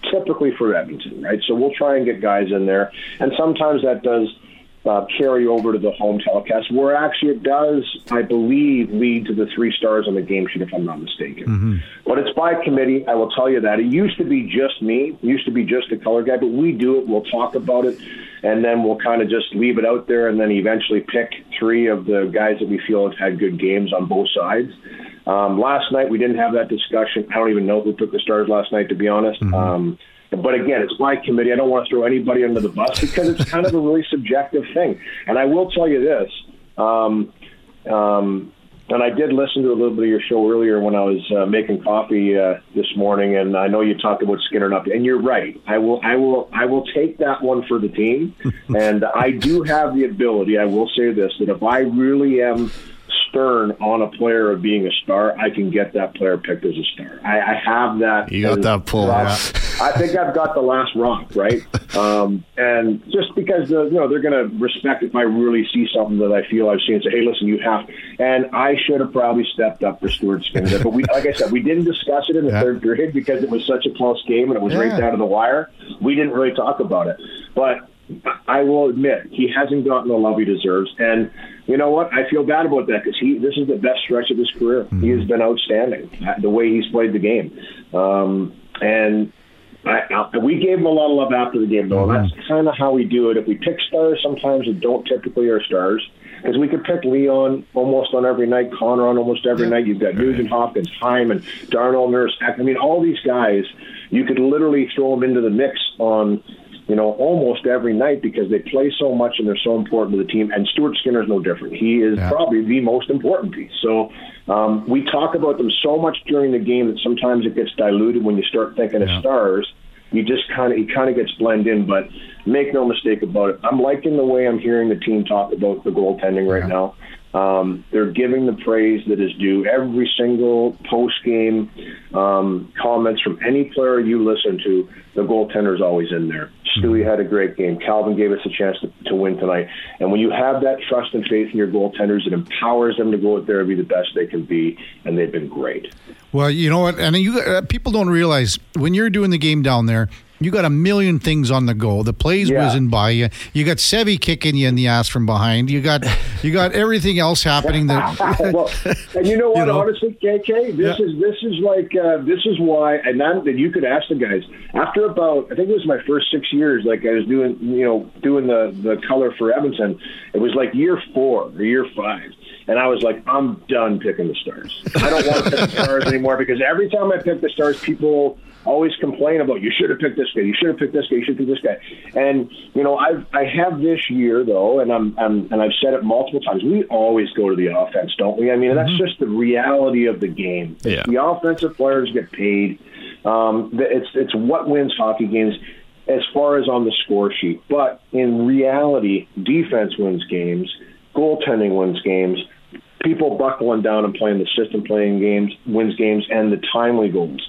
typically for Edmonton, right? So we'll try and get guys in there. And sometimes that does uh, carry over to the home telecast, where actually it does, I believe, lead to the three stars on the game sheet, if I'm not mistaken. Mm-hmm. But it's by committee, I will tell you that. It used to be just me. It used to be just the color guy. But we do it. We'll talk about it. And then we'll kind of just leave it out there and then eventually pick three of the guys that we feel have had good games on both sides. Um, last night, we didn't have that discussion. I don't even know who took the stars last night, to be honest. Mm-hmm. Um, but again, it's my committee. I don't want to throw anybody under the bus because it's kind of a really subjective thing. And I will tell you this. Um, um, and I did listen to a little bit of your show earlier when I was uh, making coffee uh, this morning, and I know you talked about Skinner and up. And you're right. I will, I will, I will take that one for the team. And I do have the ability, I will say this, that if I really am stern on a player of being a star, I can get that player picked as a star. I, I have that. You got that pull. Yeah. I think I've got the last rock, right? Um, and just because the, you know, they're going to respect if I really see something that I feel I've seen and say, hey, listen, you have. And I should have probably stepped up for Stuart Skinner. But we, like I said, we didn't discuss it in the yeah. third period because it was such a close game and it was yeah. right down to the wire. We didn't really talk about it. But I will admit, he hasn't gotten the love he deserves. And you know what? I feel bad about that because he. This is the best stretch of his career. Mm-hmm. He has been outstanding, the way he's played the game. Um, and I, I, we gave him a lot of love after the game, though. Mm-hmm. That's kind of how we do it. If we pick stars, sometimes that don't typically are stars. Because we could pick Leon almost on every night, Connor on almost every yeah. night. You've got Nugent Hopkins, Hyman, Darnell Nurse. I mean, all these guys, you could literally throw them into the mix on – you know, almost every night because they play so much and they're so important to the team. And Stuart Skinner's no different. He is yeah. probably the most important piece. So um, we talk about them so much during the game that sometimes it gets diluted when you start thinking yeah. of stars. You just kind of, it kind of gets blended in. But make no mistake about it, I'm liking the way I'm hearing the team talk about the goaltending right yeah. now. Um, they're giving the praise that is due. Every single post-game um, comments from any player you listen to, the goaltender's always in there. Stewie had a great game. Calvin gave us a chance to, to win tonight. And when you have that trust and faith in your goaltenders, it empowers them to go out there and be the best they can be, and they've been great. Well, you know what? And you, uh, people don't realize when you're doing the game down there, you got a million things on the go. The plays yeah. whizzing by you. You got Sevy kicking you in the ass from behind. You got you got everything else happening. That well, and you know what? You know? Honestly, K K, this yeah. is this is like uh, this is why. And I'm, that you could ask the guys after about. I think it was my first six years. Like I was doing, you know, doing the the color for Edmonton. It was like year four or year five. And I was like, I'm done picking the stars. I don't want to pick the stars anymore because every time I pick the stars, people always complain about, you should have picked this guy, you should have picked this guy, you should have picked this guy. And, you know, I've, I have this year, though, and, I'm, I'm, and I've said it multiple times, we always go to the offense, don't we? I mean, mm-hmm. that's just the reality of the game. Yeah. The offensive players get paid. Um, it's, it's what wins hockey games as far as on the score sheet. But in reality, defense wins games, goaltending wins games, people buckling down and playing the system, playing games, wins games, and the timely goals.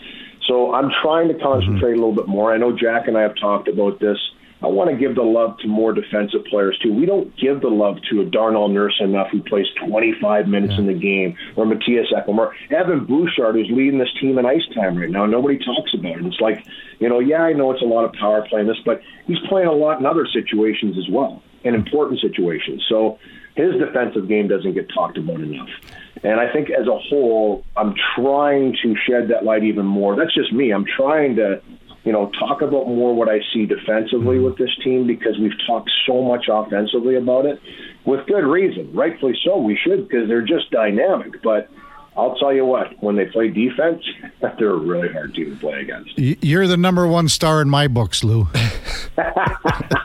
So I'm trying to concentrate mm-hmm. a little bit more. I know Jack and I have talked about this. I want to give the love to more defensive players, too. We don't give the love to a Darnell Nurse enough who plays twenty-five minutes yeah. in the game, or Matthias Ekholm, or Evan Bouchard, who's leading this team in ice time right now. Nobody talks about it. It's like, you know, yeah, I know it's a lot of power playing this, but he's playing a lot in other situations as well, in important situations. So his defensive game doesn't get talked about enough. And I think as a whole, I'm trying to shed that light even more. That's just me. I'm trying to, you know, talk about more what I see defensively with this team because we've talked so much offensively about it with good reason. Rightfully so, we should, because they're just dynamic. But I'll tell you what, when they play defense, they're a really hard team to play against. You're the number one star in my books, Lou.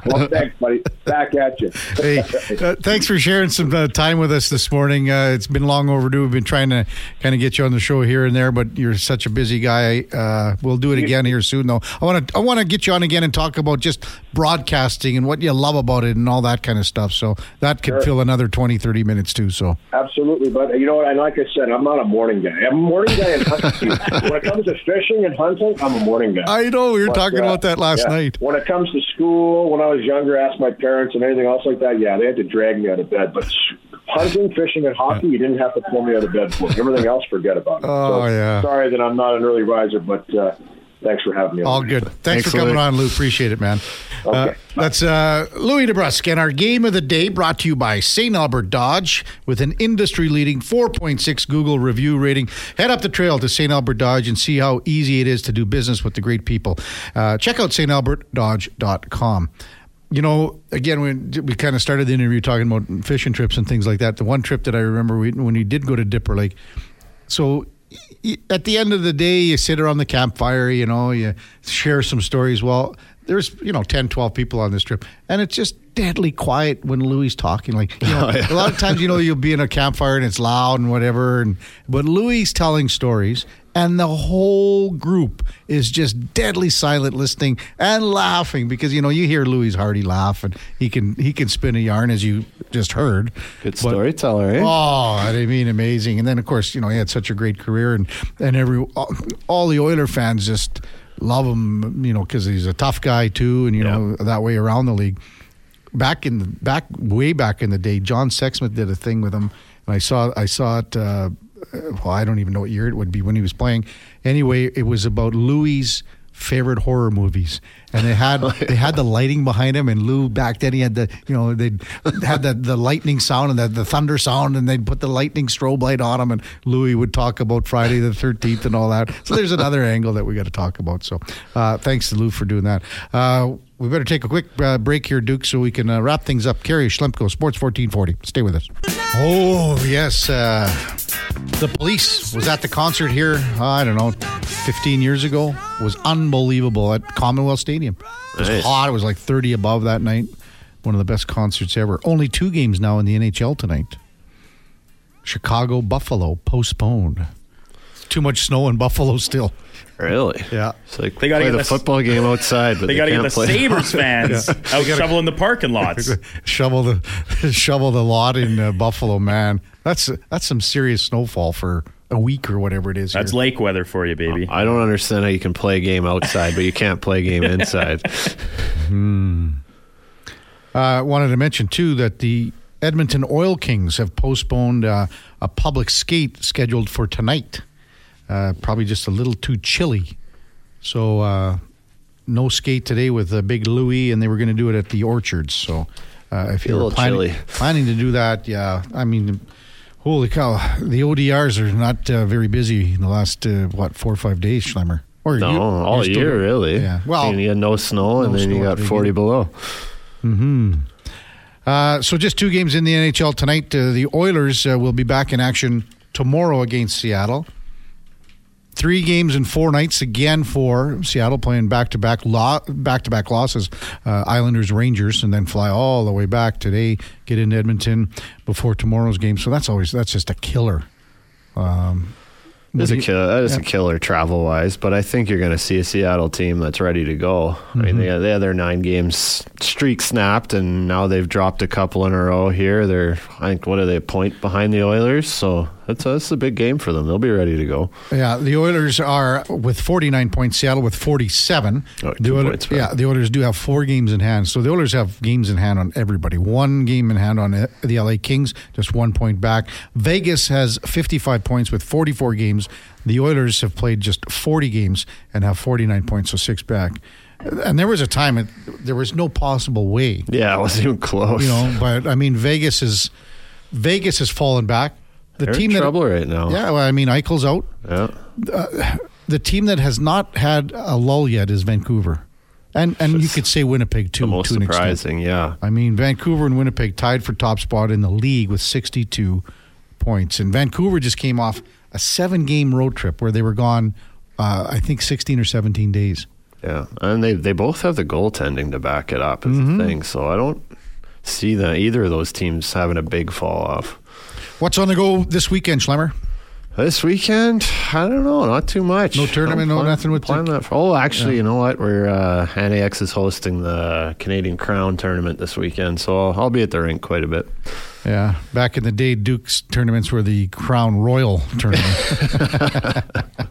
Well, thanks, buddy. Back at you. Hey, uh, thanks for sharing some uh, time with us this morning. Uh, it's been long overdue. We've been trying to kind of get you on the show here and there, but you're such a busy guy. Uh, we'll do it again here soon, though. I want to I want to get you on again and talk about just broadcasting and what you love about it and all that kind of stuff. So that could sure. fill another twenty, thirty minutes, too. So absolutely, but you know what? And like I said, I'm not a morning guy. I'm a morning guy. And when it comes to fishing and hunting, I'm a morning guy. I know. We were but, talking uh, about that last yeah. night. When it comes to school, when I was younger, asked my parents and anything else like that, yeah, they had to drag me out of bed. But hunting, fishing, and hockey, you didn't have to pull me out of bed for. Everything else, forget about it. Oh, so, yeah. Sorry that I'm not an early riser, but uh, thanks for having me on. All good. Thanks, thanks for coming on, Lou. Appreciate it, man. Okay. Uh, that's uh, Louis DeBrusk and our game of the day brought to you by Saint Albert Dodge with an industry-leading four point six Google review rating. Head up the trail to Saint Albert Dodge and see how easy it is to do business with the great people. Uh, check out St Albert Dodge dot com. You know, again, we, we kind of started the interview talking about fishing trips and things like that. The one trip that I remember we, when we did go to Dipper Lake, so at the end of the day, you sit around the campfire, you know, you share some stories. Well, there's, you know, ten, twelve people on this trip, and it's just deadly quiet when Louie's talking. Like, you know, oh, yeah. a lot of times, you know, you'll be in a campfire and it's loud and whatever, and but Louie's telling stories, and the whole group is just deadly silent, listening and laughing because, you know, you hear Louie's hearty laugh, and he can he can spin a yarn, as you just heard. Good but, storyteller, eh? Oh, I mean, amazing. And then, of course, you know, he had such a great career, and and every all, all the Oiler fans just love him, you know, because he's a tough guy too, and you yeah. know that way around the league. Back in the, back way back in the day, John Sexsmith did a thing with him, and I saw I saw it. Uh, well, I don't even know what year it would be when he was playing. Anyway, it was about Louie's favorite horror movies, and they had they had the lighting behind him, and Lou back then he had the you know they had the, the lightning sound and the, the thunder sound, and they'd put the lightning strobe light on him, and Louie would talk about Friday the thirteenth and all that. So there's another angle that we got to talk about. So uh, thanks to Lou for doing that. Uh, we better take a quick uh, break here, Duke, so we can uh, wrap things up. Karius, Schlemko, Sports fourteen forty. Stay with us. Oh yes, uh, the Police was at the concert here. Uh, I don't know, fifteen years ago. It was unbelievable at Commonwealth Stadium. It was nice. Hot. It was like thirty above that night. One of the best concerts ever. Only two games now in the N H L tonight. Chicago, Buffalo postponed. Too much snow in Buffalo still. Really? Yeah. It's like they got to get the this, football game outside, but they, they got to get the Sabres fans yeah. out gotta, shoveling the parking lots. Shovel the shovel the lot in uh, Buffalo, man. That's that's some serious snowfall for a week or whatever it is. That's here. Lake weather for you, baby. I don't understand how you can play a game outside, but you can't play a game inside. Hmm. I uh, wanted to mention too that the Edmonton Oil Kings have postponed uh, a public skate scheduled for tonight. Uh, probably just a little too chilly. So uh, no skate today with uh, Big Louie, and they were going to do it at the Orchards. So uh, if you're planning, planning to do that, yeah, I mean, holy cow, the O D Rs are not uh, very busy in the last, uh, what, four or five days, Schlemmer? Or no, you, all still, year, really. Yeah. Well, you got no snow, no and then snow you got forty below. Mm-hmm. Uh, so just two games in the N H L tonight. Uh, the Oilers uh, will be back in action tomorrow against Seattle. Three games in four nights again for Seattle, playing back-to-back lo- back-to-back losses, uh, Islanders, Rangers, and then fly all the way back today, get into Edmonton before tomorrow's game. So that's always that's just a killer. Um, it's a killer. That is yeah. a killer travel-wise, but I think you're going to see a Seattle team that's ready to go. Mm-hmm. I mean, they, they had their nine games streak snapped, and now they've dropped a couple in a row here. They're, I think, what are they, a point behind the Oilers? So that's a, that's a big game for them. They'll be ready to go. Yeah, the Oilers are with forty-nine points, Seattle with forty-seven. Oh, the Oilers, points, yeah, the Oilers do have four games in hand. So the Oilers have games in hand on everybody. One game in hand on the L A Kings, just one point back. Vegas has fifty-five points with forty-four games. The Oilers have played just forty games and have forty-nine points, so six back. And there was a time it, there was no possible way. Yeah, it wasn't even close. You know, but, I mean, Vegas is Vegas has fallen back. The They're team in trouble that, right now. Yeah, well, I mean, Eichel's out. Yeah. Uh, the team that has not had a lull yet is Vancouver. And and it's you could say Winnipeg, too, the most to an surprising, extent. Yeah. I mean, Vancouver and Winnipeg tied for top spot in the league with sixty-two points. And Vancouver just came off a a seven-game road trip where they were gone, uh, I think, sixteen or seventeen days. Yeah, and they, they both have the goaltending to back it up is mm-hmm. the thing, so I don't see the, either of those teams having a big fall-off. What's on the go this weekend, Schlemmer? This weekend, I don't know, not too much. No tournament, plan, no nothing with that. For, oh, actually, yeah. You know what? We're uh, N A X is hosting the Canadian Crown tournament this weekend, so I'll, I'll be at the rink quite a bit. Yeah, back in the day, Duke's tournaments were the Crown Royal tournament.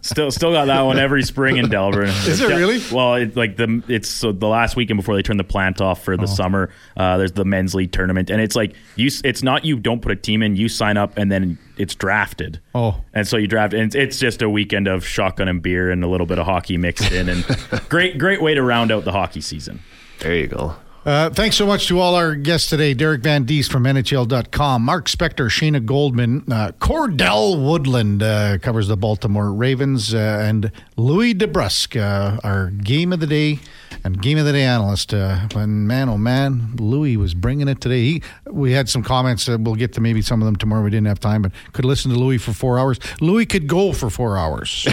still, still got that one every spring in Delbert. Is it really? Well, it, like the it's so the last weekend before they turn the plant off for the oh. summer. Uh, there's the men's league tournament, and it's like you. It's not you don't put a team in, you sign up, and then it's drafted. Oh, and so you draft, and it's just a weekend of shotgun and beer and a little bit of hockey mixed in, and great, great way to round out the hockey season. There you go. Uh, thanks so much to all our guests today. Derek Van Dees from N H L dot com. Mark Spector, Shayna Goldman. Uh, Cordell Woodland uh, covers the Baltimore Ravens. Uh, and Louis DeBrusk, uh, our Game of the Day and Game of the Day analyst. Uh, and man, oh man, Louis was bringing it today. He, we had some comments. Uh, we'll get to maybe some of them tomorrow. We didn't have time, but could listen to Louis for four hours. Louis could go for four hours.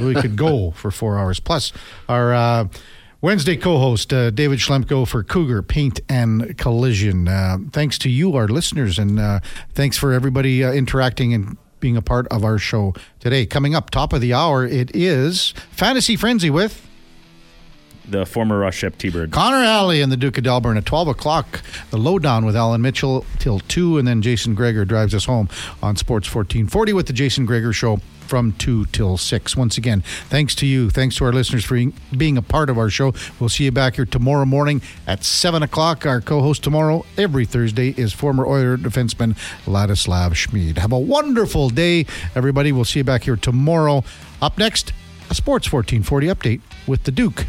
Louis could go for four hours. Plus, our... Uh, Wednesday co-host, uh, David Schlemko for Cougar Paint and Collision. Uh, thanks to you, our listeners, and uh, thanks for everybody uh, interacting and being a part of our show today. Coming up, top of the hour, it is Fantasy Frenzy with... the former Rush Shep T-Bird. Connor Alley and the Duke of Dalburn at twelve o'clock. The Lowdown with Alan Mitchell till two, and then Jason Greger drives us home on Sports fourteen forty with the Jason Greger Show from two till six. Once again, thanks to you. Thanks to our listeners for being a part of our show. We'll see you back here tomorrow morning at seven o'clock. Our co-host tomorrow, every Thursday, is former Oiler defenseman Ladislav Schmid. Have a wonderful day, everybody. We'll see you back here tomorrow. Up next, a Sports fourteen forty update with the Duke.